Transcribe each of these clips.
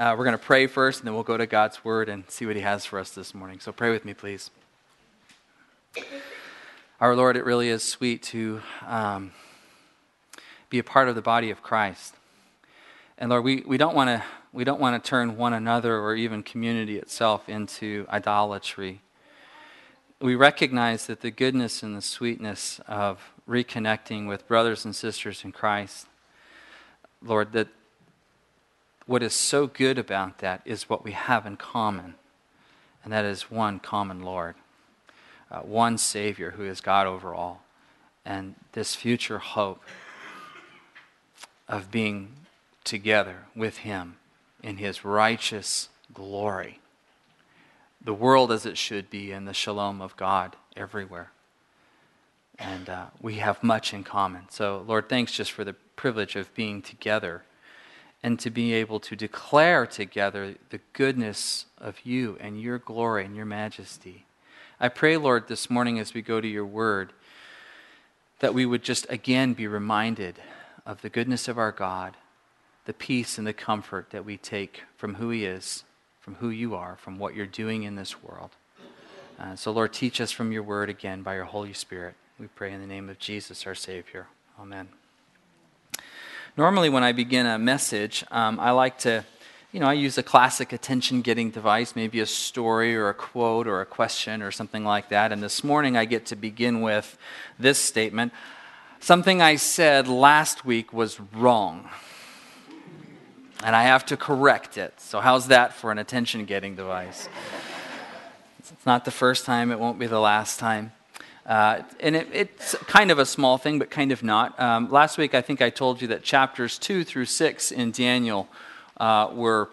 We're going to pray first, and then we'll go to God's Word and see what He has for us this morning. So pray with me, please. Our Lord, it really is sweet to be a part of the body of Christ. And Lord, we don't want to turn one another or even community itself into idolatry. We recognize that the goodness and the sweetness of reconnecting with brothers and sisters in Christ, Lord, that what is so good about that is what we have in common, and that is one common Lord, one Savior who is God over all, and this future hope of being together with Him in His righteous glory. The world as it should be, and the shalom of God everywhere. And we have much in common. So, Lord, thanks just for the privilege of being together and to be able to declare together the goodness of You and Your glory and Your majesty. I pray, Lord, this morning as we go to Your Word, that we would just again be reminded of the goodness of our God, the peace and the comfort that we take from who He is, from who You are, from what You're doing in this world. So, Lord, teach us from Your Word again by Your Holy Spirit. We pray in the name of Jesus, our Savior. Amen. Normally when I begin a message, I like to, I use a classic attention-getting device, maybe a story or a quote or a question or something like that. And this morning I get to begin with this statement: something I said last week was wrong, and I have to correct it. So how's that for an attention-getting device? It's not the first time. It won't be the last time. And it's kind of a small thing, but kind of not. Last week, I think I told you that chapters 2 through 6 in Daniel were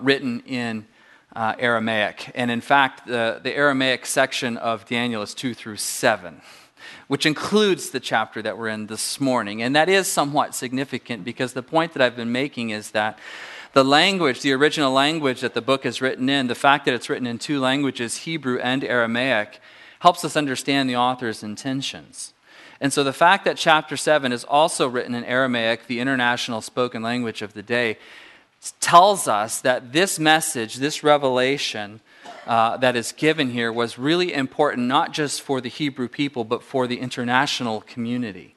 written in Aramaic. And in fact, the Aramaic section of Daniel is 2 through 7. Which includes the chapter that we're in this morning. And that is somewhat significant because the point that I've been making is that the language, the original language that the book is written in, the fact that it's written in two languages, Hebrew and Aramaic, helps us understand the author's intentions. And so the fact that chapter 7 is also written in Aramaic, the international spoken language of the day, tells us that this message, this revelation that is given here was really important, not just for the Hebrew people, but for the international community.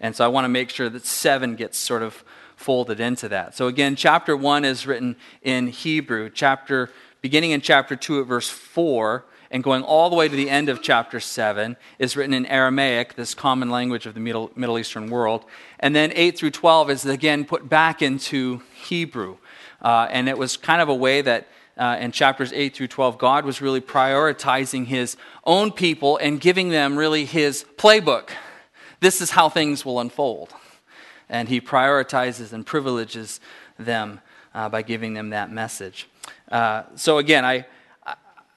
And so I want to make sure that 7 gets sort of folded into that. So again, chapter 1 is written in Hebrew, beginning in chapter 2 at verse 4, and going all the way to the end of chapter 7 is written in Aramaic, this common language of the Middle Eastern world. And then 8 through 12 is again put back into Hebrew. And it was kind of a way that in chapters 8 through 12, God was really prioritizing His own people and giving them really His playbook. This is how things will unfold. And He prioritizes and privileges them by giving them that message. So again,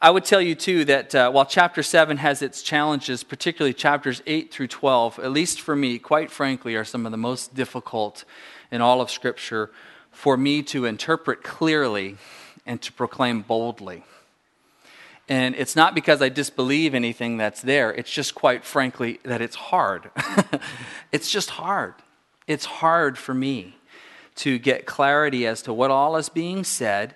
I would tell you, too, that while chapter 7 has its challenges, particularly chapters 8 through 12, at least for me, quite frankly, are some of the most difficult in all of Scripture for me to interpret clearly and to proclaim boldly. And it's not because I disbelieve anything that's there. It's just, quite frankly, that it's hard. It's just hard. It's hard for me to get clarity as to what all is being said.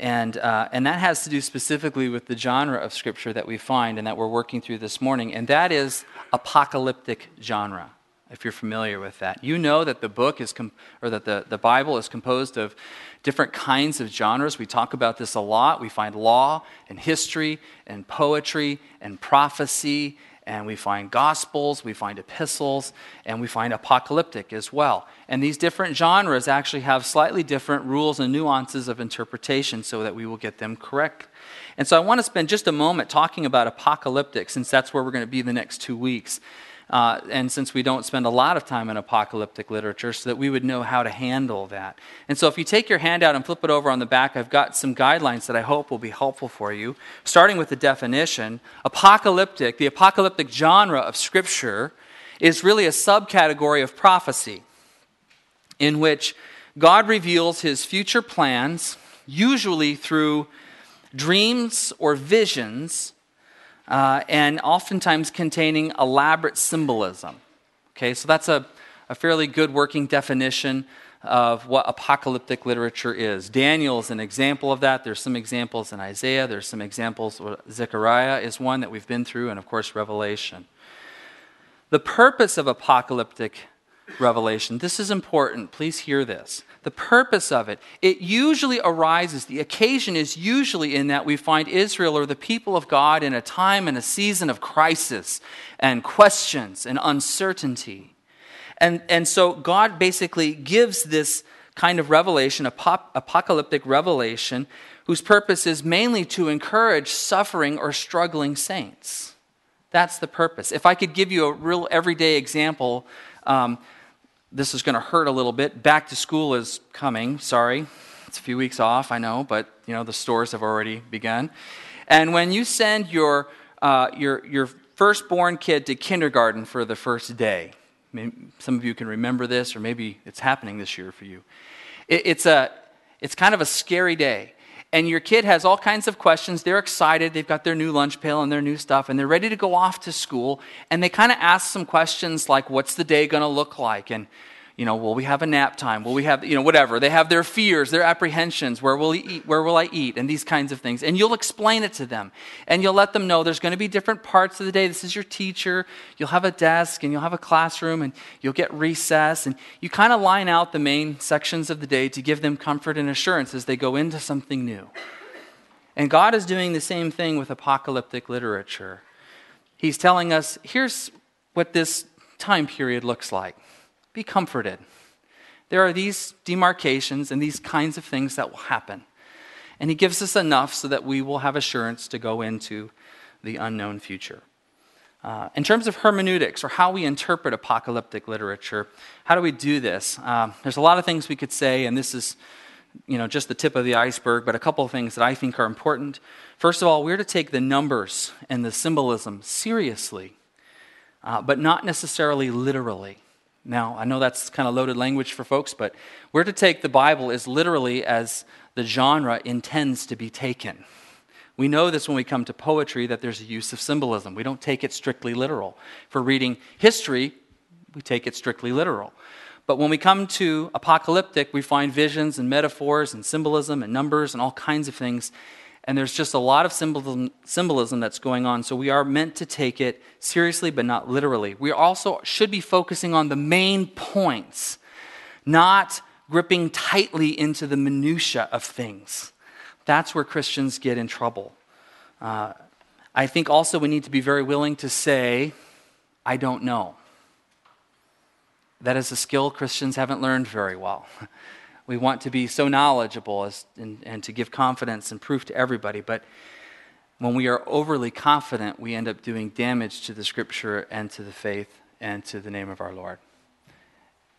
And that has to do specifically with the genre of Scripture that we find and that we're working through this morning, and that is apocalyptic genre, if you're familiar with that. You know that the book is, the Bible is composed of different kinds of genres. We talk about this a lot. We find law and history and poetry and prophecy, and we find gospels, we find epistles, and we find apocalyptic as well. And these different genres actually have slightly different rules and nuances of interpretation so that we will get them correct. And so I want to spend just a moment talking about apocalyptic, since that's where we're going to be the next 2 weeks. And since we don't spend a lot of time in apocalyptic literature, so that we would know how to handle that. And so if you take your handout and flip it over on the back, I've got some guidelines that I hope will be helpful for you. Starting with the definition, apocalyptic, the apocalyptic genre of Scripture, is really a subcategory of prophecy in which God reveals His future plans, usually through dreams or visions, and oftentimes containing elaborate symbolism. Okay, so that's a fairly good working definition of what apocalyptic literature is. Daniel's an example of that. There's some examples in Isaiah. There's some examples. Zechariah is one that we've been through, and of course, Revelation. The purpose of apocalyptic revelation, this is important. Please hear this. The purpose of it, it usually arises, the occasion is usually in that we find Israel or the people of God in a time and a season of crisis and questions and uncertainty. And so God basically gives this kind of revelation, apocalyptic revelation, whose purpose is mainly to encourage suffering or struggling saints. That's the purpose. If I could give you a real everyday example, this is going to hurt a little bit. Back to school is coming. Sorry, it's a few weeks off, I know, but you know the stores have already begun. And when you send your firstborn kid to kindergarten for the first day, some of you can remember this, or maybe it's happening this year for you. It's kind of a scary day. And your kid has all kinds of questions. They're excited. They've got their new lunch pail and their new stuff, and they're ready to go off to school. And they kind of ask some questions like, what's the day going to look like? And, you know, will we have a nap time? Will we have, you know, whatever. They have their fears, their apprehensions. Where will he eat? Where will I eat? And these kinds of things. And you'll explain it to them. And you'll let them know there's going to be different parts of the day. This is your teacher. You'll have a desk, and you'll have a classroom, and you'll get recess. And you kind of line out the main sections of the day to give them comfort and assurance as they go into something new. And God is doing the same thing with apocalyptic literature. He's telling us, here's what this time period looks like. Be comforted. There are these demarcations and these kinds of things that will happen. And he gives us enough so that we will have assurance to go into the unknown future. In terms of hermeneutics, or how we interpret apocalyptic literature, how do we do this? There's a lot of things we could say, and this is, you know, just the tip of the iceberg, but a couple of things that I think are important. First of all, we're to take the numbers and the symbolism seriously, but not necessarily literally. Now, I know that's kind of loaded language for folks, but we're to take the Bible as literally as the genre intends to be taken. We know this when we come to poetry, that there's a use of symbolism. We don't take it strictly literal. For reading history, we take it strictly literal. But when we come to apocalyptic, we find visions and metaphors and symbolism and numbers and all kinds of things. And there's just a lot of symbolism that's going on. So we are meant to take it seriously, but not literally. We also should be focusing on the main points, not gripping tightly into the minutiae of things. That's where Christians get in trouble. I think also we need to be very willing to say, I don't know. That is a skill Christians haven't learned very well. We want to be so knowledgeable as, and to give confidence and proof to everybody. But when we are overly confident, we end up doing damage to the Scripture and to the faith and to the name of our Lord.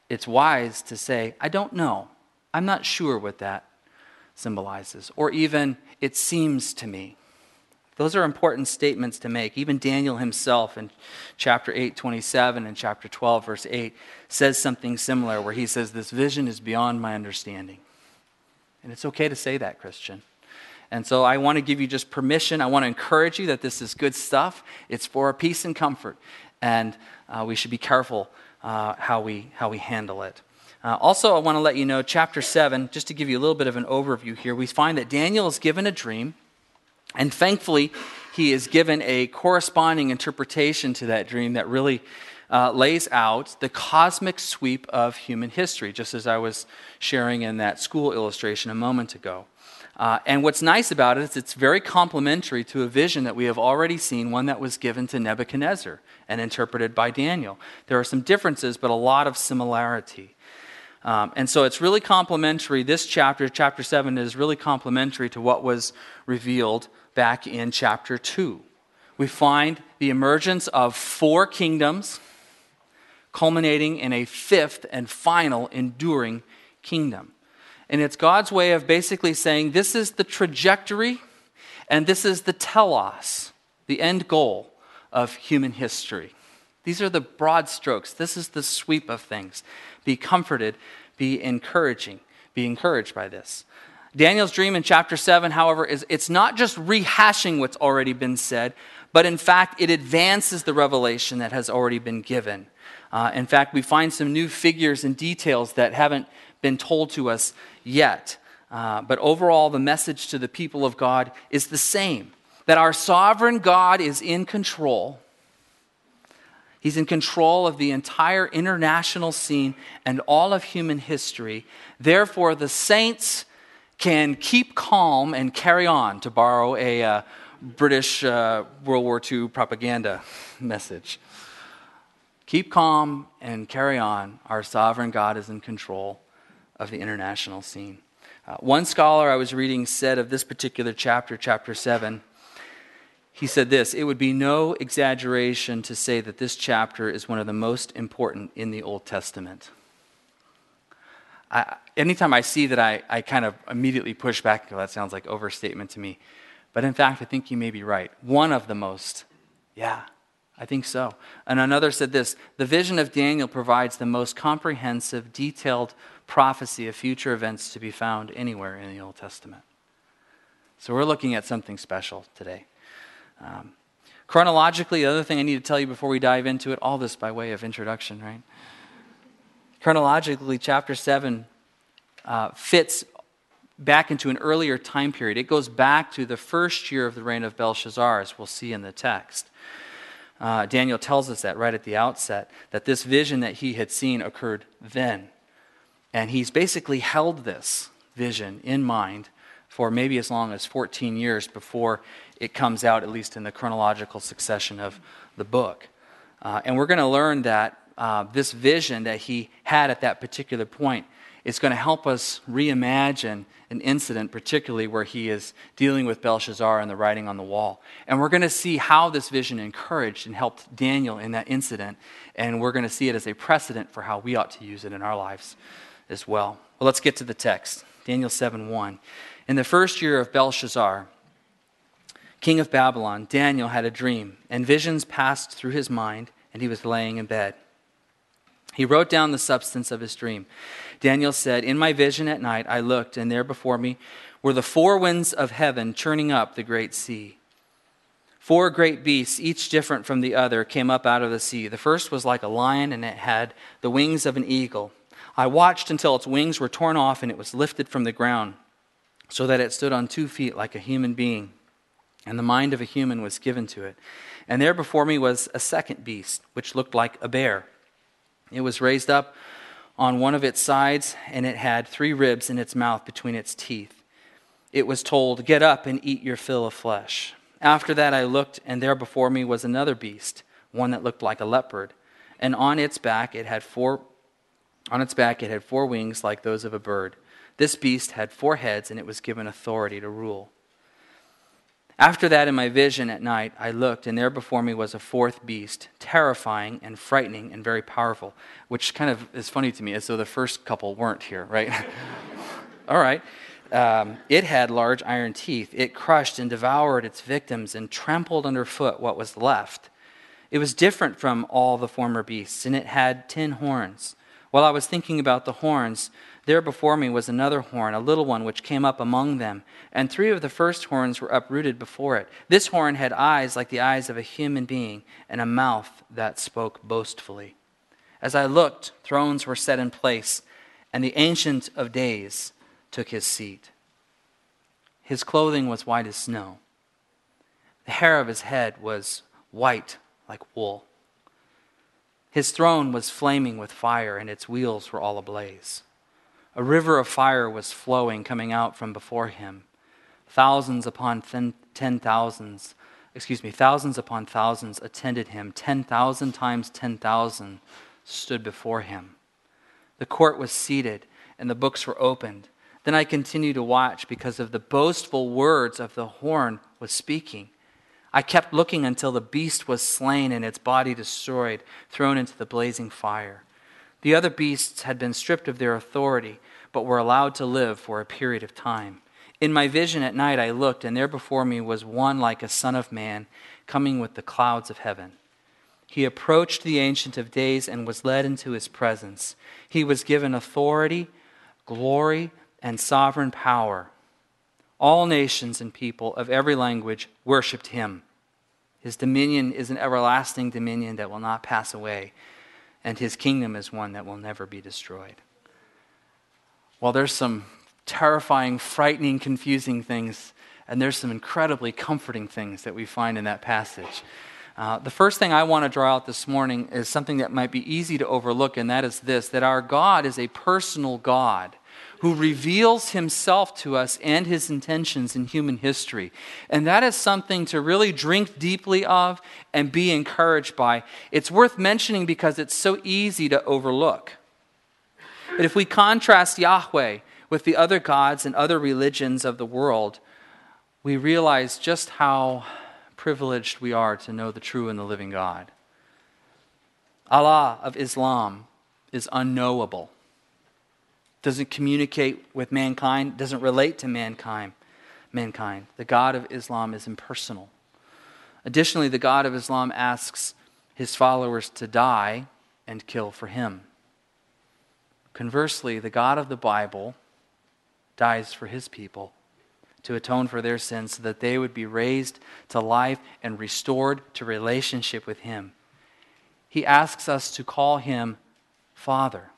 It's wise to say, I don't know. I'm not sure what that symbolizes. Or even, it seems to me. Those are important statements to make. Even Daniel himself in chapter 8:27 and chapter 12, verse 8, says something similar where he says, this vision is beyond my understanding. And it's okay to say that, Christian. And so I want to give you just permission. I want to encourage you that this is good stuff. It's for our peace and comfort. And we should be careful how we handle it. Also, I want to let you know, chapter 7, just to give you a little bit of an overview here, we find that Daniel is given a dream. And thankfully, he is given a corresponding interpretation to that dream that really lays out the cosmic sweep of human history, just as I was sharing in that school illustration a moment ago. And what's nice about it is it's very complementary to a vision that we have already seen, one that was given to Nebuchadnezzar and interpreted by Daniel. There are some differences, but a lot of similarity. And so it's really complementary. This chapter, chapter 7, is really complementary to what was revealed back in chapter 2. We find the emergence of 4 kingdoms, culminating in a 5th and final enduring kingdom. And it's God's way of basically saying, this is the trajectory and this is the telos, the end goal of human history. These are the broad strokes. This is the sweep of things. Be comforted, be encouraged by this. Daniel's dream in chapter 7, however, is it's not just rehashing what's already been said, but in fact, it advances the revelation that has already been given. In fact, we find some new figures and details that haven't been told to us yet. But overall, the message to the people of God is the same, that our sovereign God is in control. He's in control of the entire international scene and all of human history. Therefore, the saints can keep calm and carry on, to borrow a British World War II propaganda message. Keep calm and carry on. Our sovereign God is in control of the international scene. One scholar I was reading said of this particular chapter, chapter 7, he said this: it would be no exaggeration to say that this chapter is one of the most important in the Old Testament. Anytime I see that, I kind of immediately push back, that sounds like overstatement to me. But in fact, I think you may be right. One of the most. Yeah, I think so. And another said this: the vision of Daniel provides the most comprehensive, detailed prophecy of future events to be found anywhere in the Old Testament. So we're looking at something special today. Chronologically, the other thing I need to tell you before we dive into it, all this by way of introduction, right? Chronologically, chapter 7 fits back into an earlier time period. It goes back to the first year of the reign of Belshazzar, as we'll see in the text. Daniel tells us that right at the outset, that this vision that he had seen occurred then. And he's basically held this vision in mind for maybe as long as 14 years before it comes out, at least in the chronological succession of the book. And we're going to learn that this vision that he had at that particular point is going to help us reimagine an incident, particularly where he is dealing with Belshazzar and the writing on the wall. And we're going to see how this vision encouraged and helped Daniel in that incident, and we're going to see it as a precedent for how we ought to use it in our lives as well. Well, let's get to the text. Daniel 7:1. In the first year of Belshazzar, king of Babylon, Daniel had a dream, and visions passed through his mind, and he was laying in bed. He wrote down the substance of his dream. Daniel said, "In my vision at night I looked, and there before me were the four winds of heaven churning up the great sea. Four great beasts, each different from the other, came up out of the sea. The first was like a lion, and it had the wings of an eagle. I watched until its wings were torn off, and it was lifted from the ground, so that it stood on 2 feet like a human being, and the mind of a human was given to it. And there before me was a second beast, which looked like a bear. It was raised up on one of its sides, and it had 3 ribs in its mouth between its teeth. It was told, 'Get up and eat your fill of flesh.' After that I looked, and there before me was another beast, one that looked like a leopard, and on its back it had four wings like those of a bird. This beast had 4 heads, and it was given authority to rule. After that, in my vision at night, I looked, and there before me was a fourth beast, terrifying and frightening and very powerful," which kind of is funny to me, as though the first couple weren't here, right? All right. "It had large iron teeth. It crushed and devoured its victims and trampled underfoot what was left. It was different from all the former beasts, and it had 10 horns. While I was thinking about the horns, there before me was another horn, a little one which came up among them, and 3 of the first horns were uprooted before it. This horn had eyes like the eyes of a human being, and a mouth that spoke boastfully. As I looked, thrones were set in place, and the Ancient of Days took his seat. His clothing was white as snow. The hair of his head was white like wool. His throne was flaming with fire, and its wheels were all ablaze. A river of fire was flowing, coming out from before him. Thousands upon thousands attended him. 10,000 times 10,000 stood before him. The court was seated, and the books were opened. Then I continued to watch because of the boastful words of the horn was speaking. I kept looking until the beast was slain and its body destroyed, thrown into the blazing fire. The other beasts had been stripped of their authority, but were allowed to live for a period of time. In my vision at night I looked, and there before me was one like a son of man, coming with the clouds of heaven. He approached the Ancient of Days and was led into his presence. He was given authority, glory, and sovereign power. All nations and people of every language worshipped him. His dominion is an everlasting dominion that will not pass away, and his kingdom is one that will never be destroyed." While there's some terrifying, frightening, confusing things, and there's some incredibly comforting things that we find in that passage. The first thing I want to draw out this morning is something that might be easy to overlook, and that is this, that our God is a personal God who reveals himself to us and his intentions in human history. And that is something to really drink deeply of and be encouraged by. It's worth mentioning because it's so easy to overlook. But if we contrast Yahweh with the other gods and other religions of the world, we realize just how privileged we are to know the true and the living God. Allah of Islam is unknowable. Doesn't communicate with mankind, doesn't relate to mankind. The God of Islam is impersonal. Additionally, the God of Islam asks his followers to die and kill for him. Conversely, the God of the Bible dies for his people to atone for their sins so that they would be raised to life and restored to relationship with him. He asks us to call him Father.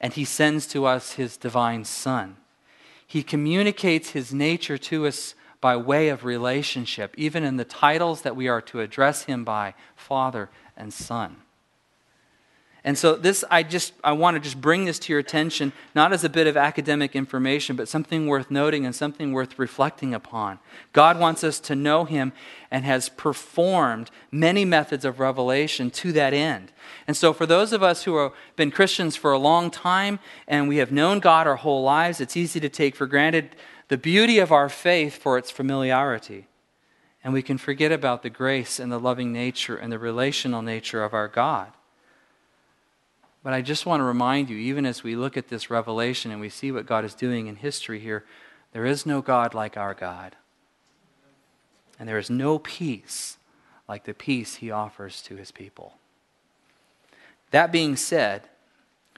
And he sends to us his divine Son. He communicates his nature to us by way of relationship, even in the titles that we are to address him by, Father and Son. And so this, I want to just bring this to your attention, not as a bit of academic information, but something worth noting and something worth reflecting upon. God wants us to know him and has performed many methods of revelation to that end. And so for those of us who have been Christians for a long time and we have known God our whole lives, it's easy to take for granted the beauty of our faith for its familiarity. And we can forget about the grace and the loving nature and the relational nature of our God. But I just want to remind you, even as we look at this revelation and we see what God is doing in history here, there is no God like our God. And there is no peace like the peace he offers to his people. That being said,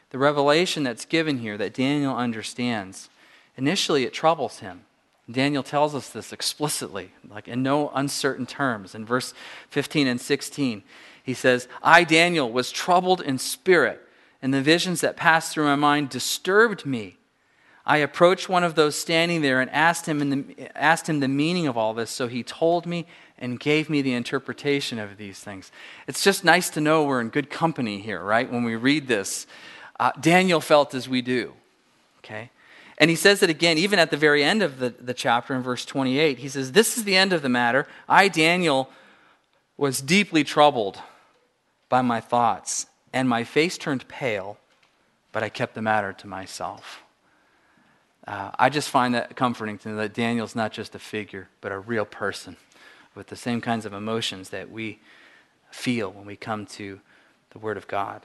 the revelation that's given here that Daniel understands, initially it troubles him. Daniel tells us this explicitly, like in no uncertain terms. In verse 15 and 16, he says, "I, Daniel, was troubled in spirit, and the visions that passed through my mind disturbed me. I approached one of those standing there and asked him the meaning of all this. So he told me and gave me the interpretation of these things." It's just nice to know we're in good company here, right? When we read this, Daniel felt as we do, okay? And he says it again, even at the very end of the chapter in verse 28. He says, "This is the end of the matter. I, Daniel, was deeply troubled by my thoughts, and my face turned pale, but I kept the matter to myself." I just find that comforting to know that Daniel's not just a figure, but a real person with the same kinds of emotions that we feel when we come to the Word of God.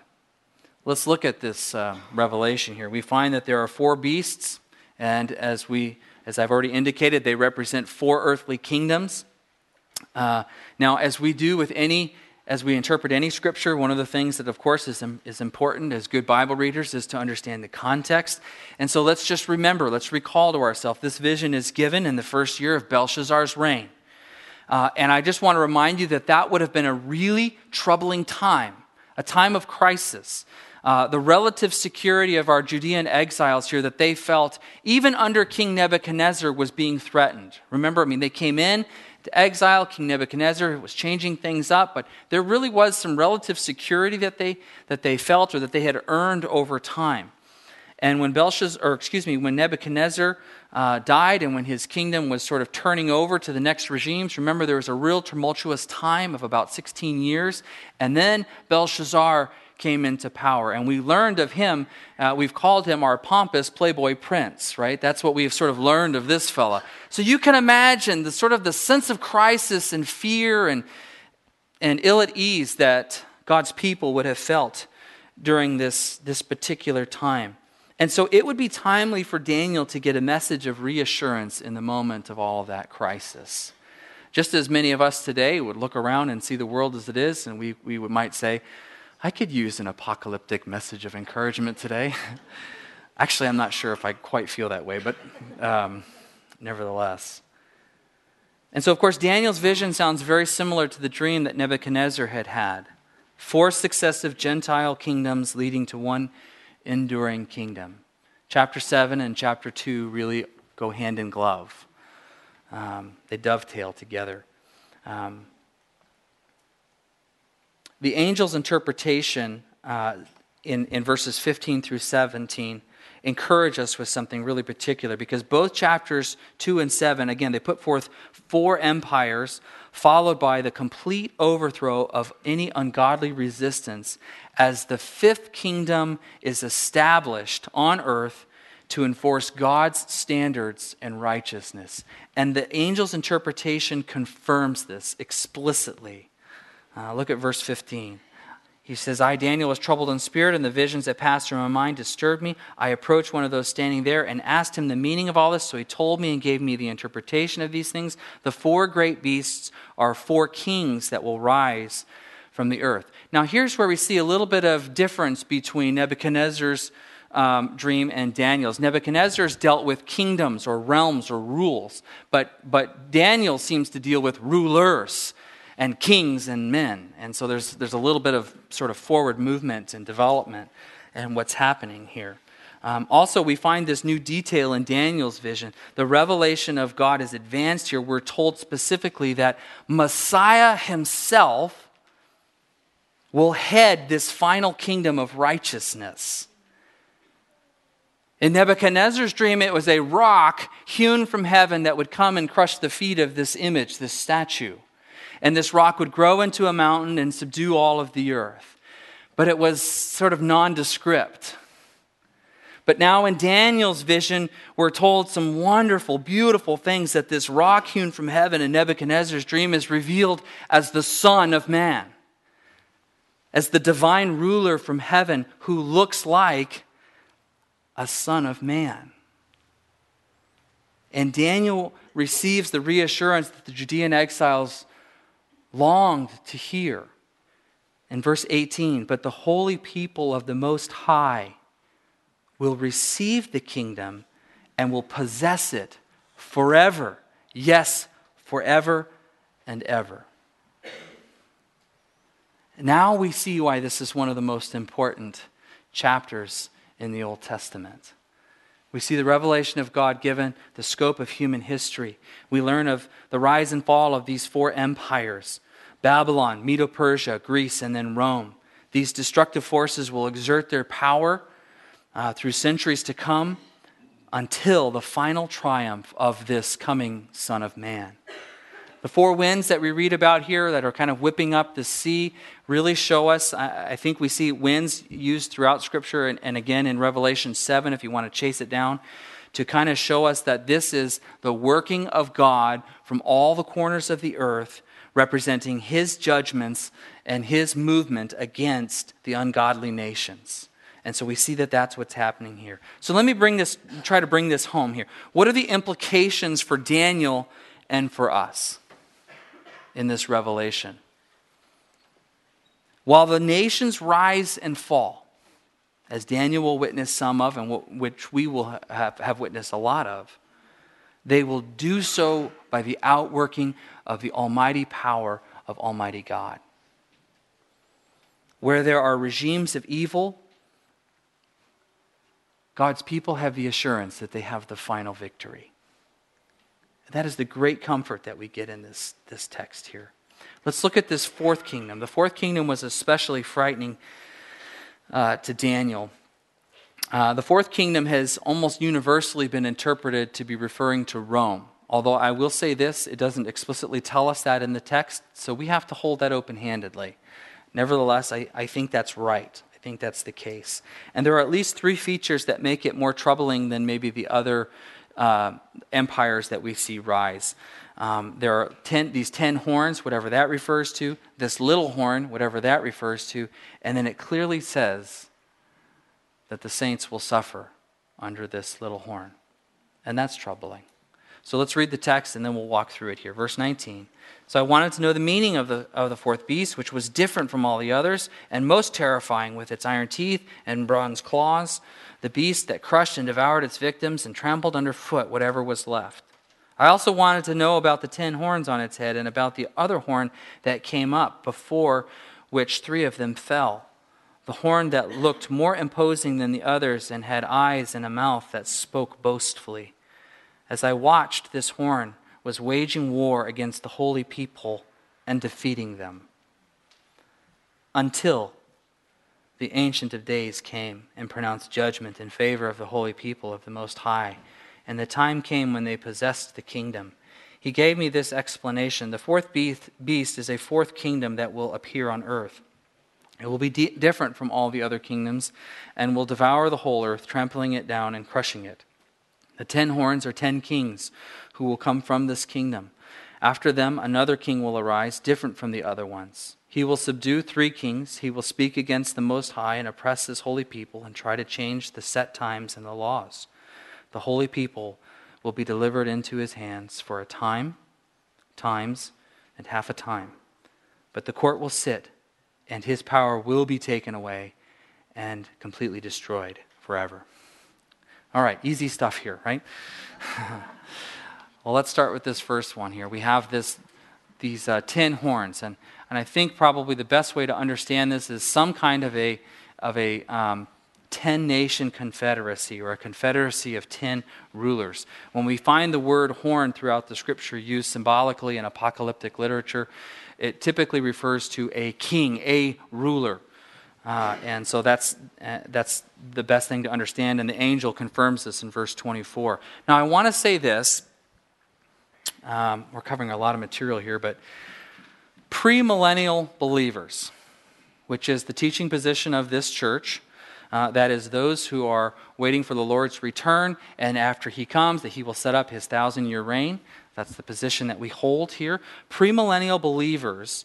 Let's look at this revelation here. We find that there are four beasts, and as I've already indicated, they represent four earthly kingdoms. Now, as we do with as we interpret any scripture, one of the things that, of course, is important as good Bible readers is to understand the context. And so let's just remember, let's recall to ourselves, this vision is given in the first year of Belshazzar's reign. And I just want to remind you that that would have been a really troubling time, a time of crisis. The relative security of our Judean exiles here that they felt, even under King Nebuchadnezzar, was being threatened. Remember, they came in to exile. King Nebuchadnezzar was changing things up, but there really was some relative security that they felt or that they had earned over time. And when Nebuchadnezzar died and when his kingdom was sort of turning over to the next regimes, remember there was a real tumultuous time of about 16 years. And then Belshazzar came into power. And we learned of him, we've called him our pompous playboy prince, right? That's what we've sort of learned of this fella. So you can imagine the sort of the sense of crisis and fear and ill at ease that God's people would have felt during this particular time. And so it would be timely for Daniel to get a message of reassurance in the moment of all that crisis. Just as many of us today would look around and see the world as it is, and we might say, "I could use an apocalyptic message of encouragement today." Actually, I'm not sure if I quite feel that way, but nevertheless. And so, of course, Daniel's vision sounds very similar to the dream that Nebuchadnezzar had. Four successive Gentile kingdoms leading to one enduring kingdom. Chapter 7 and chapter 2 really go hand in glove. They dovetail together. The angel's interpretation in verses 15 through 17 encourage us with something really particular, because both chapters 2 and 7, again, they put forth four empires followed by the complete overthrow of any ungodly resistance as the fifth kingdom is established on earth to enforce God's standards and righteousness. And the angel's interpretation confirms this explicitly. Look at verse 15. He says, I, Daniel, was troubled in spirit, and the visions that passed through my mind disturbed me. I approached one of those standing there and asked him the meaning of all this, so he told me and gave me the interpretation of these things. The four great beasts are four kings that will rise from the earth. Now here's where we see a little bit of difference between Nebuchadnezzar's dream and Daniel's. Nebuchadnezzar's dealt with kingdoms or realms or rules, but Daniel seems to deal with rulers and kings and men. And so there's a little bit of sort of forward movement and development and what's happening here. Also, we find this new detail in Daniel's vision. The revelation of God is advanced here. We're told specifically that Messiah himself will head this final kingdom of righteousness. In Nebuchadnezzar's dream, it was a rock hewn from heaven that would come and crush the feet of this image, this statue. And this rock would grow into a mountain and subdue all of the earth. But it was sort of nondescript. But now in Daniel's vision, we're told some wonderful, beautiful things that this rock hewn from heaven in Nebuchadnezzar's dream is revealed as the Son of Man, as the divine ruler from heaven who looks like a son of man. And Daniel receives the reassurance that the Judean exiles longed to hear. In verse 18, but the holy people of the Most High will receive the kingdom and will possess it forever. Yes, forever and ever. Now we see why this is one of the most important chapters in the Old Testament. We see the revelation of God given the scope of human history. We learn of the rise and fall of these four empires, Babylon, Medo-Persia, Greece, and then Rome. These destructive forces will exert their power through centuries to come until the final triumph of this coming Son of Man. The four winds that we read about here that are kind of whipping up the sea really show us, I think we see winds used throughout Scripture and again in Revelation 7, if you want to chase it down, to kind of show us that this is the working of God from all the corners of the earth, representing his judgments and his movement against the ungodly nations. And so we see that that's what's happening here. So let me try to bring this home here. What are the implications for Daniel and for us in this revelation? While the nations rise and fall, as Daniel will witness some of, and which we will have witnessed a lot of, they will do so by the outworking of the almighty power of Almighty God. Where there are regimes of evil, God's people have the assurance that they have the final victory. That is the great comfort that we get in this text here. Let's look at this fourth kingdom. The fourth kingdom was especially frightening to Daniel. The fourth kingdom has almost universally been interpreted to be referring to Rome. Although I will say this, it doesn't explicitly tell us that in the text, so we have to hold that open-handedly. Nevertheless, I think that's right. I think that's the case. And there are at least three features that make it more troubling than maybe the other empires that we see rise. There are these ten horns, whatever that refers to, this little horn, whatever that refers to, and then it clearly says that the saints will suffer under this little horn. And that's troubling. So let's read the text and then we'll walk through it here. Verse 19. So I wanted to know the meaning of the fourth beast, which was different from all the others and most terrifying, with its iron teeth and bronze claws, the beast that crushed and devoured its victims and trampled underfoot whatever was left. I also wanted to know about the 10 horns on its head and about the other horn that came up, before which three of them fell. the horn that looked more imposing than the others and had eyes and a mouth that spoke boastfully. As I watched, this horn was waging war against the holy people and defeating them, until the Ancient of Days came and pronounced judgment in favor of the holy people of the Most High, and the time came when they possessed the kingdom. He gave me this explanation. The fourth beast is a fourth kingdom that will appear on earth. It will be different from all the other kingdoms and will devour the whole earth, trampling it down and crushing it. The 10 horns are 10 kings who will come from this kingdom. After them, another king will arise, different from the other ones. He will subdue 3 kings. He will speak against the Most High and oppress his holy people and try to change the set times and the laws. The holy people will be delivered into his hands for a time, times, and half a time. But the court will sit, and his power will be taken away and completely destroyed forever. All right, easy stuff here, right? Well, let's start with this first one here. We have these 10 horns, and I think probably the best way to understand this is some kind of a 10-nation confederacy, or a confederacy of 10 rulers. When we find the word horn throughout the Scripture used symbolically in apocalyptic literature, it typically refers to a king, a ruler. And so that's the best thing to understand, and the angel confirms this in verse 24. Now, I want to say this. We're covering a lot of material here, but premillennial believers, which is the teaching position of this church, that is those who are waiting for the Lord's return, and after he comes, that he will set up his 1,000-year reign. That's the position that we hold here. Premillennial believers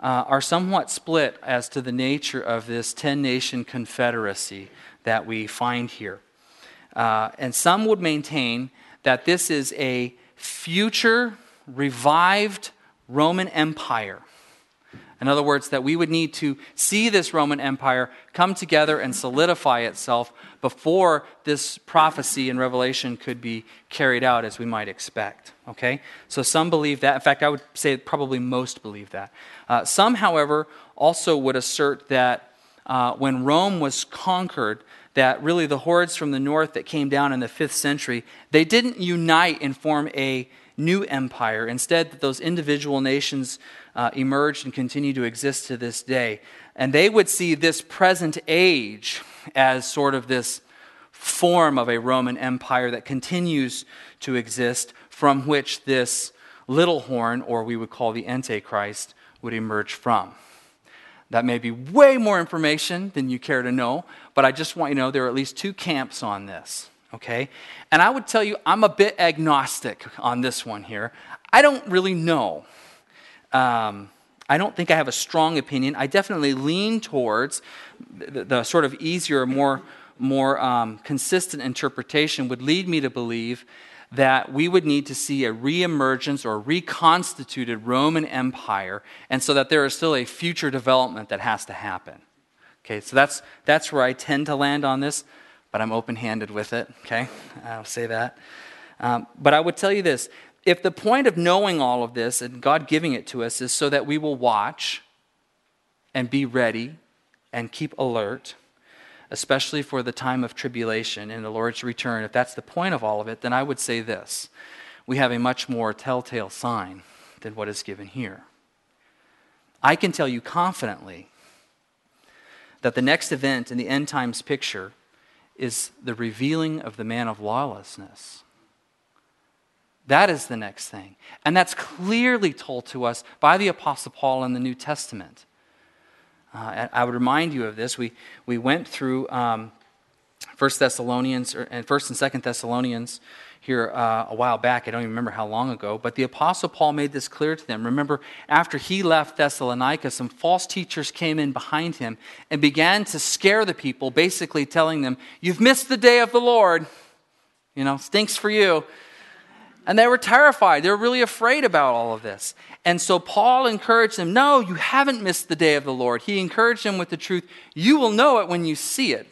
are somewhat split as to the nature of this 10-nation confederacy that we find here. And some would maintain that this is a future revived Roman Empire. In other words, that we would need to see this Roman Empire come together and solidify itself before this prophecy in Revelation could be carried out as we might expect. Okay? So some believe that. In fact, I would say probably most believe that. Some, however, also would assert that when Rome was conquered, that really the hordes from the north that came down in the 5th century, they didn't unite and form a new empire. Instead, that those individual nations emerged and continue to exist to this day. And they would see this present age as sort of this form of a Roman Empire that continues to exist, from which this little horn, or we would call the Antichrist, would emerge from. That may be way more information than you care to know, but I just want you to know there are at least 2 camps on this. Okay? And I would tell you, I'm a bit agnostic on this one here. I don't really know. I don't think I have a strong opinion. I definitely lean towards the sort of easier, more consistent interpretation would lead me to believe that we would need to see a reemergence or reconstituted Roman Empire, and so that there is still a future development that has to happen. Okay, so that's where I tend to land on this, but I'm open-handed with it, okay? I'll say that. But I would tell you this. If the point of knowing all of this and God giving it to us is so that we will watch and be ready and keep alert, especially for the time of tribulation and the Lord's return, if that's the point of all of it, then I would say this. We have a much more telltale sign than what is given here. I can tell you confidently that the next event in the end times picture is the revealing of the man of lawlessness. That is the next thing. And that's clearly told to us by the Apostle Paul in the New Testament. I would remind you of this. We went through 1 Thessalonians, and 1 and 2 Thessalonians here a while back. I don't even remember how long ago. But the Apostle Paul made this clear to them. Remember, after he left Thessalonica, some false teachers came in behind him and began to scare the people, basically telling them, "You've missed the day of the Lord. You know, stinks for you." And they were terrified. They were really afraid about all of this. And so Paul encouraged them, "No, you haven't missed the day of the Lord." He encouraged them with the truth. You will know it when you see it,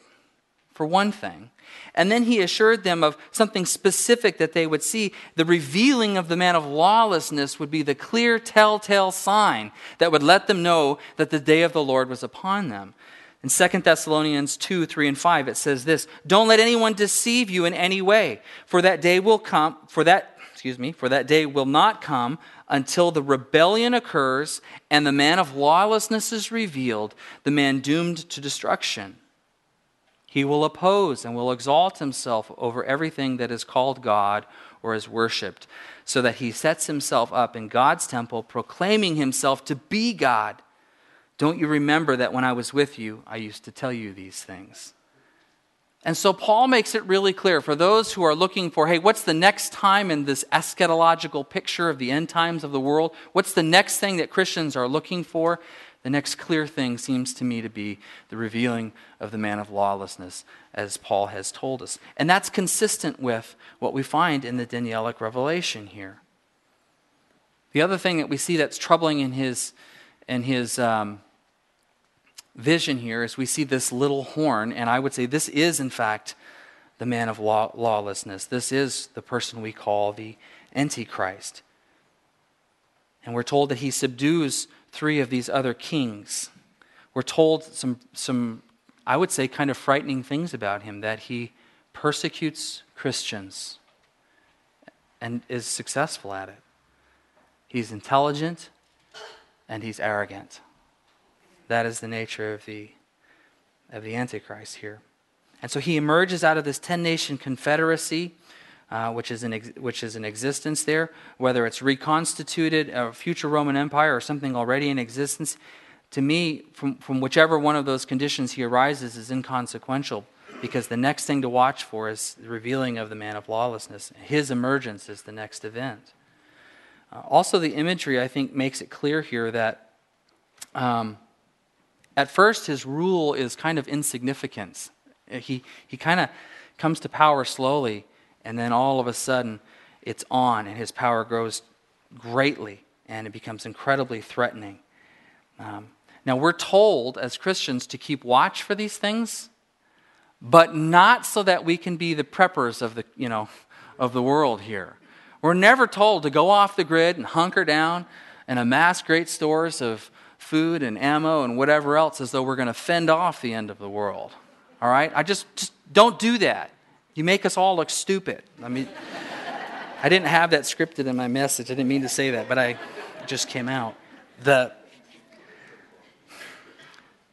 for one thing. And then he assured them of something specific that they would see. The revealing of the man of lawlessness would be the clear telltale sign that would let them know that the day of the Lord was upon them. In 2 Thessalonians 2, 3, and 5, it says this: "Don't let anyone deceive you in any way, for that day will come, for that day will not come until the rebellion occurs and the man of lawlessness is revealed, the man doomed to destruction. He will oppose and will exalt himself over everything that is called God or is worshipped, so that he sets himself up in God's temple, proclaiming himself to be God. Don't you remember that when I was with you, I used to tell you these things?" And so Paul makes it really clear for those who are looking for, hey, what's the next time in this eschatological picture of the end times of the world? What's the next thing that Christians are looking for? The next clear thing seems to me to be the revealing of the man of lawlessness, as Paul has told us. And that's consistent with what we find in the Danielic revelation here. The other thing that we see that's troubling in his vision here is we see this little horn, and I would say this is, in fact, the man of lawlessness. This is the person we call the Antichrist. And we're told that he subdues three of these other kings. We're told some I would say, kind of frightening things about him, that he persecutes Christians and is successful at it. He's intelligent and he's arrogant. That is the nature of the Antichrist here. And so he emerges out of this 10-nation confederacy, which is in existence there, whether it's reconstituted, a future Roman Empire, or something already in existence. To me, from whichever one of those conditions he arises is inconsequential, because the next thing to watch for is the revealing of the man of lawlessness. His emergence is the next event. Also, the imagery, I think, makes it clear here that at first, his rule is kind of insignificant. He kind of comes to power slowly, and then all of a sudden, it's on, and his power grows greatly, and it becomes incredibly threatening. Now, we're told as Christians to keep watch for these things, but not so that we can be the preppers of the world here. We're never told to go off the grid and hunker down and amass great stores of food and ammo and whatever else as though we're going to fend off the end of the world. All right? I just don't do that. You make us all look stupid. I mean, I didn't have that scripted in my message. I didn't mean to say that, but it just came out.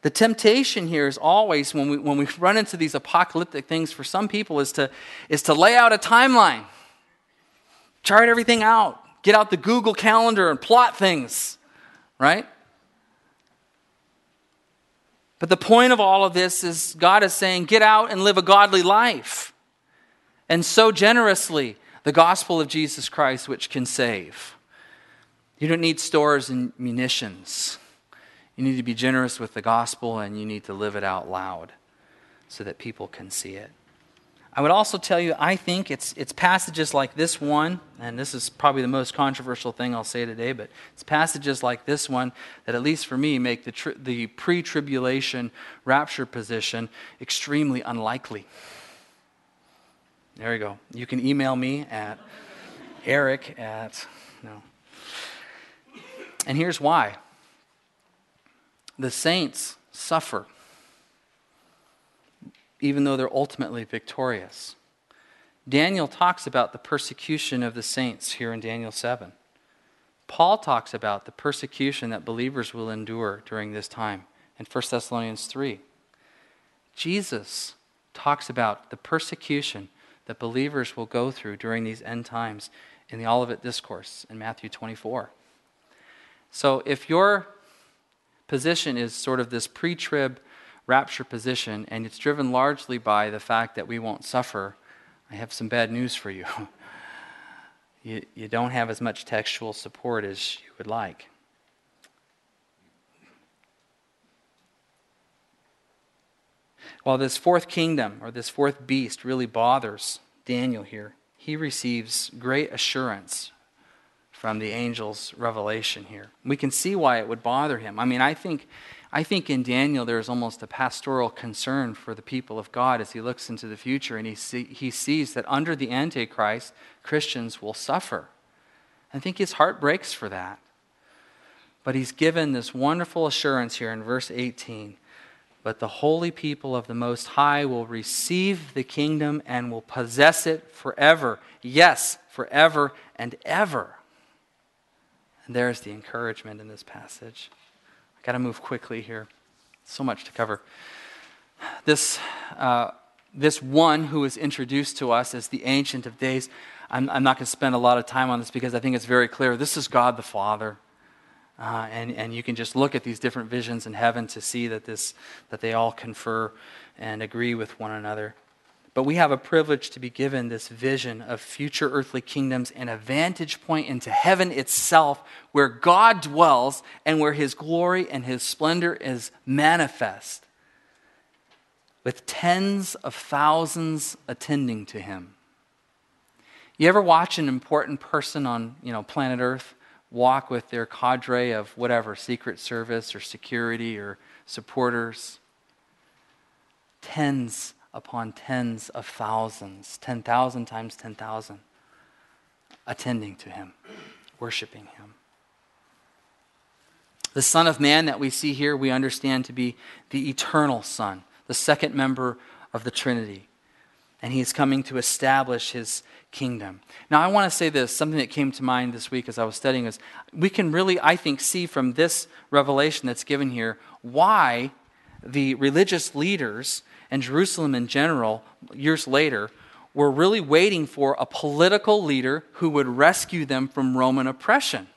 The temptation here is always, when we run into these apocalyptic things, for some people is to lay out a timeline. Chart everything out. Get out the Google Calendar and plot things, right? But the point of all of this is God is saying, get out and live a godly life. And so generously, the gospel of Jesus Christ, which can save. You don't need stores and munitions. You need to be generous with the gospel, and you need to live it out loud so that people can see it. I would also tell you, I think it's passages like this one, and this is probably the most controversial thing I'll say today, but it's passages like this one that, at least for me, make the pre-tribulation rapture position extremely unlikely. There you go. You can email me at eric@. And here's why. The saints suffer, even though they're ultimately victorious. Daniel talks about the persecution of the saints here in Daniel 7. Paul talks about the persecution that believers will endure during this time in 1 Thessalonians 3. Jesus talks about the persecution that believers will go through during these end times in the Olivet Discourse in Matthew 24. So if your position is sort of this pre-trib rapture position, and it's driven largely by the fact that we won't suffer, I have some bad news for you. You don't have as much textual support as you would like. While this fourth kingdom, or this fourth beast, really bothers Daniel here, he receives great assurance from the angel's revelation here. We can see why it would bother him. I mean, I think in Daniel there's almost a pastoral concern for the people of God as he looks into the future, and he sees that under the Antichrist, Christians will suffer. I think his heart breaks for that. But he's given this wonderful assurance here in verse 18. but the holy people of the Most High will receive the kingdom and will possess it forever. Yes, forever and ever. And there's the encouragement in this passage. I've got to move quickly here. So much to cover. This one who is introduced to us as the Ancient of Days, I'm not going to spend a lot of time on this because I think it's very clear. This is God the Father. And you can just look at these different visions in heaven to see that they all confer and agree with one another. But we have a privilege to be given this vision of future earthly kingdoms and a vantage point into heaven itself, where God dwells and where his glory and his splendor is manifest, with tens of thousands attending to him. You ever watch an important person on, planet Earth walk with their cadre of whatever, Secret Service or security or supporters? Tens upon tens of thousands, 10,000 times 10,000, attending to him, worshiping him. The Son of Man that we see here, we understand to be the eternal Son, the second member of the Trinity. And he is coming to establish his kingdom. Now, I want to say this. Something that came to mind this week as I was studying is we can really, I think, see from this revelation that's given here why the religious leaders and Jerusalem in general, years later, were really waiting for a political leader who would rescue them from Roman oppression.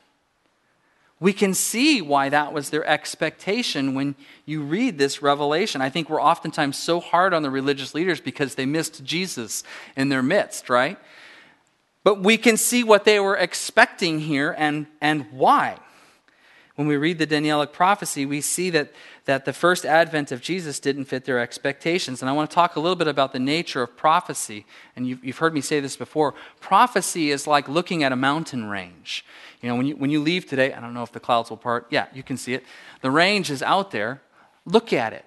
We can see why that was their expectation when you read this revelation. I think we're oftentimes so hard on the religious leaders because they missed Jesus in their midst, right? But we can see what they were expecting here and why. When we read the Danielic prophecy, we see that the first advent of Jesus didn't fit their expectations. And I want to talk a little bit about the nature of prophecy. And you've heard me say this before. Prophecy is like looking at a mountain range. When you leave today, I don't know if the clouds will part. Yeah, you can see it. The range is out there. Look at it.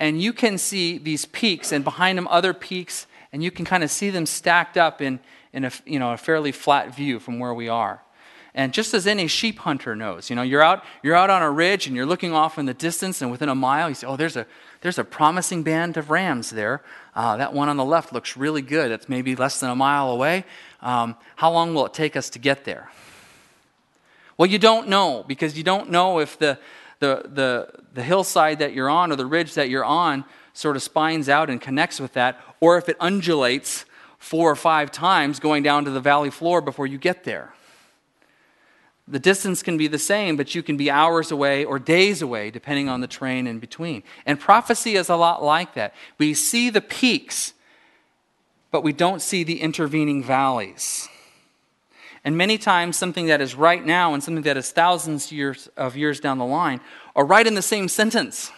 And you can see these peaks and behind them other peaks. And you can kind of see them stacked up in a fairly flat view from where we are. And just as any sheep hunter knows, you're out on a ridge and you're looking off in the distance, and within a mile you say, oh, there's a promising band of rams there. That one on the left looks really good. It's maybe less than a mile away. How long will it take us to get there? Well, you don't know, because you don't know if the hillside that you're on or the ridge that you're on sort of spines out and connects with that, or if it undulates 4 or 5 times going down to the valley floor before you get there. The distance can be the same, but you can be hours away or days away, depending on the terrain in between. And prophecy is a lot like that. We see the peaks, but we don't see the intervening valleys. And many times, something that is right now and something that is thousands of years down the line are right in the same sentence,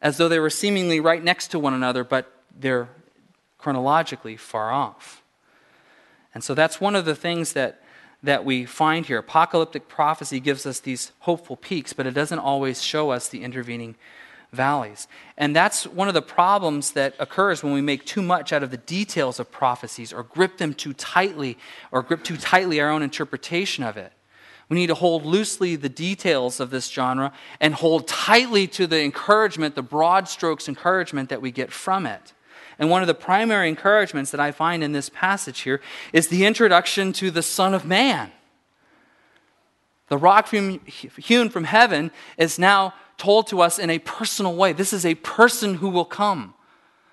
as though they were seemingly right next to one another, but they're chronologically far off. And so that's one of the things that we find here. Apocalyptic prophecy gives us these hopeful peaks, but it doesn't always show us the intervening valleys. And that's one of the problems that occurs when we make too much out of the details of prophecies or grip too tightly our own interpretation of it. We need to hold loosely the details of this genre and hold tightly to the encouragement, the broad strokes encouragement that we get from it. And one of the primary encouragements that I find in this passage here is the introduction to the Son of Man. The rock hewn from heaven is now told to us in a personal way. This is a person who will come,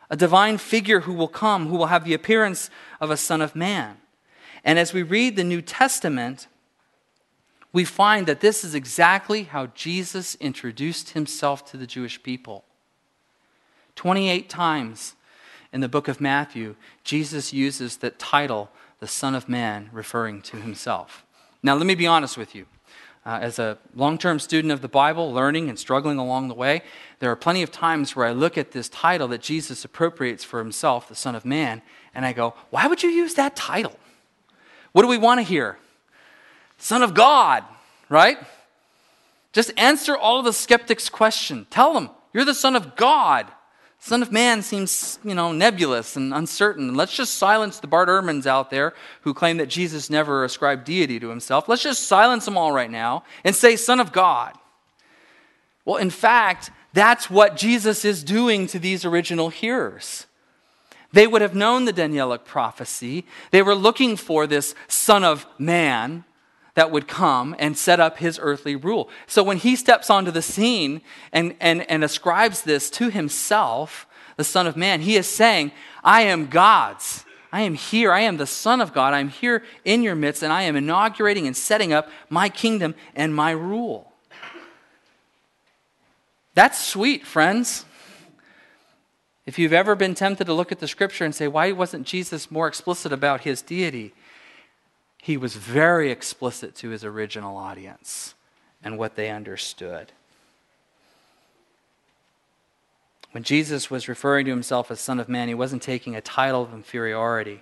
a divine figure who will come, who will have the appearance of a Son of Man. And as we read the New Testament, we find that this is exactly how Jesus introduced himself to the Jewish people. 28 times in the book of Matthew, Jesus uses that title, the Son of Man, referring to himself. Now, let me be honest with you. As a long-term student of the Bible, learning and struggling along the way, there are plenty of times where I look at this title that Jesus appropriates for himself, the Son of Man, and I go, why would you use that title? What do we want to hear? Son of God, right? Just answer all of the skeptics' question. Tell them, you're the Son of God. Son of Man seems, nebulous and uncertain. Let's just silence the Bart Ehrmans out there who claim that Jesus never ascribed deity to himself. Let's just silence them all right now and say, Son of God. Well, in fact, That's what Jesus is doing to these original hearers. They would have known the Danielic prophecy. They were looking for this Son of Man that would come and set up his earthly rule. So when he steps onto the scene and ascribes this to himself, the Son of Man, he is saying, I am God's. I am here. I am the Son of God. I am here in your midst, and I am inaugurating and setting up my kingdom and my rule. That's sweet, friends. If you've ever been tempted to look at the scripture and say, why wasn't Jesus more explicit about his deity? He was very explicit to his original audience and what they understood. When Jesus was referring to himself as Son of Man, he wasn't taking a title of inferiority.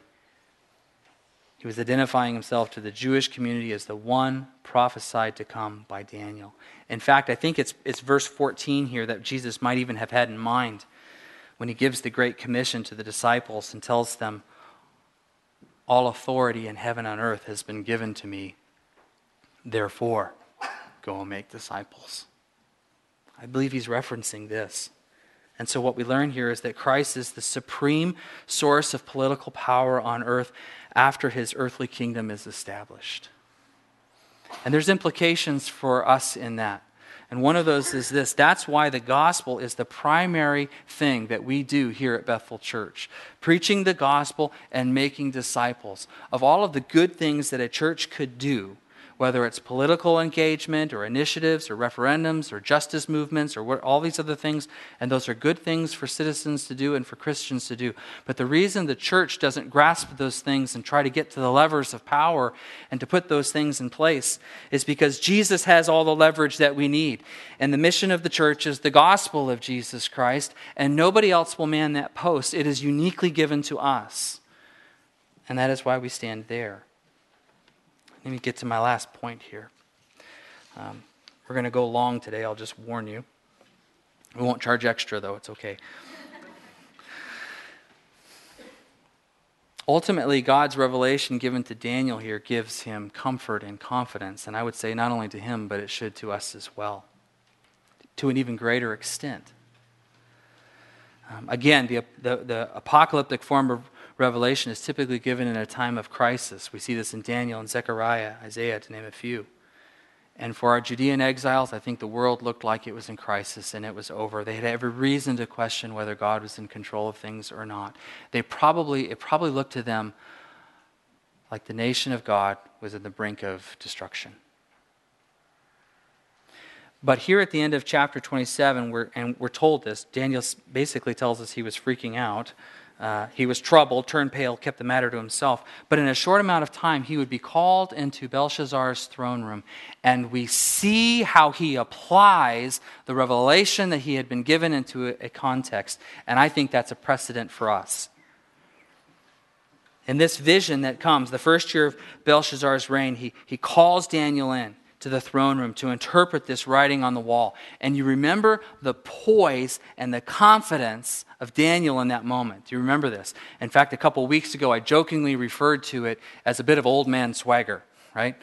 He was identifying himself to the Jewish community as the one prophesied to come by Daniel. In fact, I think it's verse 14 here that Jesus might even have had in mind when he gives the Great Commission to the disciples and tells them, all authority in heaven and earth has been given to me. Therefore, go and make disciples. I believe he's referencing this. And so what we learn here is that Christ is the supreme source of political power on earth after his earthly kingdom is established. And there's implications for us in that. And one of those is this. That's why the gospel is the primary thing that we do here at Bethel Church. Preaching the gospel and making disciples. Of all of the good things that a church could do, whether it's political engagement or initiatives or referendums or justice movements or all these other things, and those are good things for citizens to do and for Christians to do. But the reason the church doesn't grasp those things and try to get to the levers of power and to put those things in place is because Jesus has all the leverage that we need. And the mission of the church is the gospel of Jesus Christ, and nobody else will man that post. It is uniquely given to us. And that is why we stand there. Let me get to my last point here. We're going to go long today, I'll just warn you. We won't charge extra, though, it's okay. Ultimately, God's revelation given to Daniel here gives him comfort and confidence, and I would say not only to him, but it should to us as well, to an even greater extent. Again, the apocalyptic form of revelation is typically given in a time of crisis. We see this in Daniel and Zechariah, Isaiah, to name a few. And for our Judean exiles, I think the world looked like it was in crisis and it was over. They had every reason to question whether God was in control of things or not. It probably looked to them like the nation of God was at the brink of destruction. But here at the end of chapter 27, we're told this. Daniel basically tells us he was freaking out. He was troubled, turned pale, kept the matter to himself. But in a short amount of time, he would be called into Belshazzar's throne room. And we see how he applies the revelation that he had been given into a context. And I think that's a precedent for us. In this vision that comes, the first year of Belshazzar's reign, he calls Daniel in to the throne room to interpret this writing on the wall. And you remember the poise and the confidence of Daniel in that moment. Do you remember this? In fact, a couple weeks ago, I jokingly referred to it as a bit of old man swagger, right?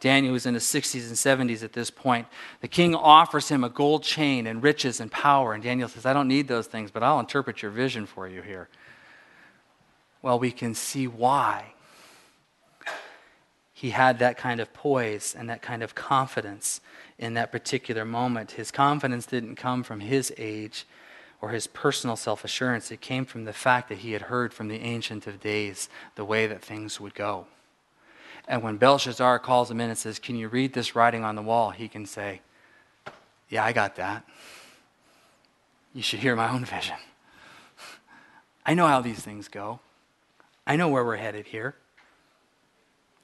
Daniel was in his 60s and 70s at this point. The king offers him a gold chain and riches and power, and Daniel says, I don't need those things, but I'll interpret your vision for you here. Well, we can see why he had that kind of poise and that kind of confidence in that particular moment. His confidence didn't come from his age or his personal self-assurance. It came from the fact that he had heard from the Ancient of Days the way that things would go. And when Belshazzar calls him in and says, can you read this writing on the wall? He can say, yeah, I got that. You should hear my own vision. I know how these things go. I know where we're headed here.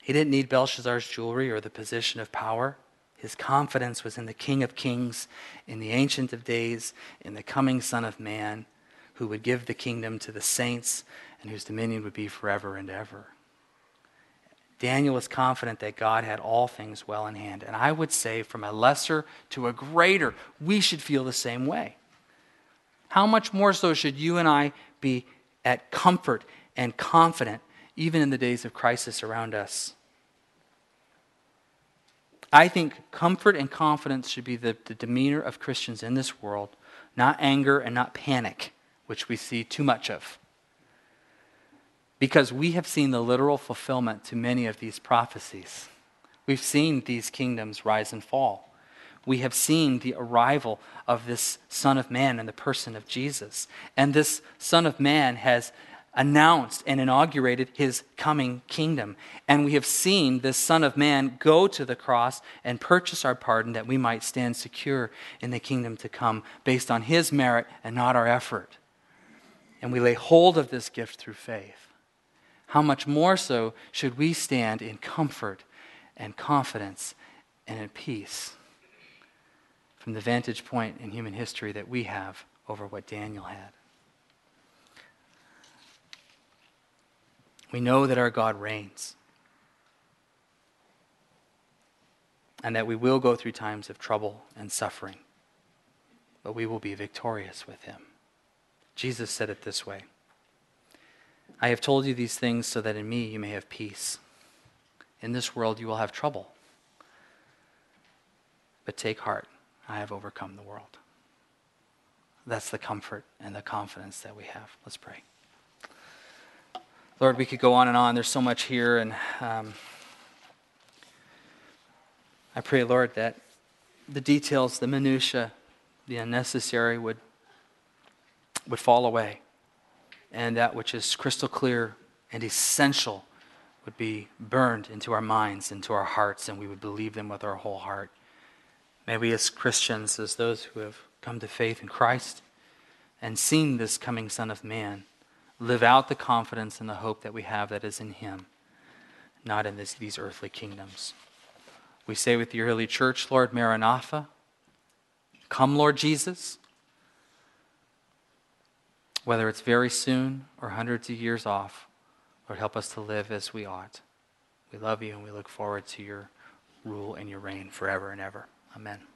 He didn't need Belshazzar's jewelry or the position of power. His confidence was in the King of Kings, in the Ancient of Days, in the coming Son of Man, who would give the kingdom to the saints and whose dominion would be forever and ever. Daniel was confident that God had all things well in hand. And I would say from a lesser to a greater, we should feel the same way. How much more so should you and I be at comfort and confident even in the days of crisis around us? I think comfort and confidence should be the demeanor of Christians in this world, not anger and not panic, which we see too much of. Because we have seen the literal fulfillment to many of these prophecies. We've seen these kingdoms rise and fall. We have seen the arrival of this Son of Man in the person of Jesus. And this Son of Man has announced and inaugurated his coming kingdom. And we have seen this Son of Man go to the cross and purchase our pardon that we might stand secure in the kingdom to come based on his merit and not our effort. And we lay hold of this gift through faith. How much more so should we stand in comfort and confidence and in peace from the vantage point in human history that we have over what Daniel had. We know that our God reigns and that we will go through times of trouble and suffering, but we will be victorious with him. Jesus said it this way, "I have told you these things so that in me you may have peace. In this world you will have trouble, but take heart, I have overcome the world." That's the comfort and the confidence that we have. Let's pray. Lord, we could go on and on. There's so much here, and I pray, Lord, that the details, the minutiae, the unnecessary would fall away, and that which is crystal clear and essential would be burned into our minds, into our hearts, and we would believe them with our whole heart. May we as Christians, as those who have come to faith in Christ and seen this coming Son of Man, live out the confidence and the hope that we have that is in him, not in these earthly kingdoms. We say with the early church, Lord, Maranatha, come Lord Jesus, whether it's very soon or hundreds of years off, Lord, help us to live as we ought. We love you and we look forward to your rule and your reign forever and ever. Amen.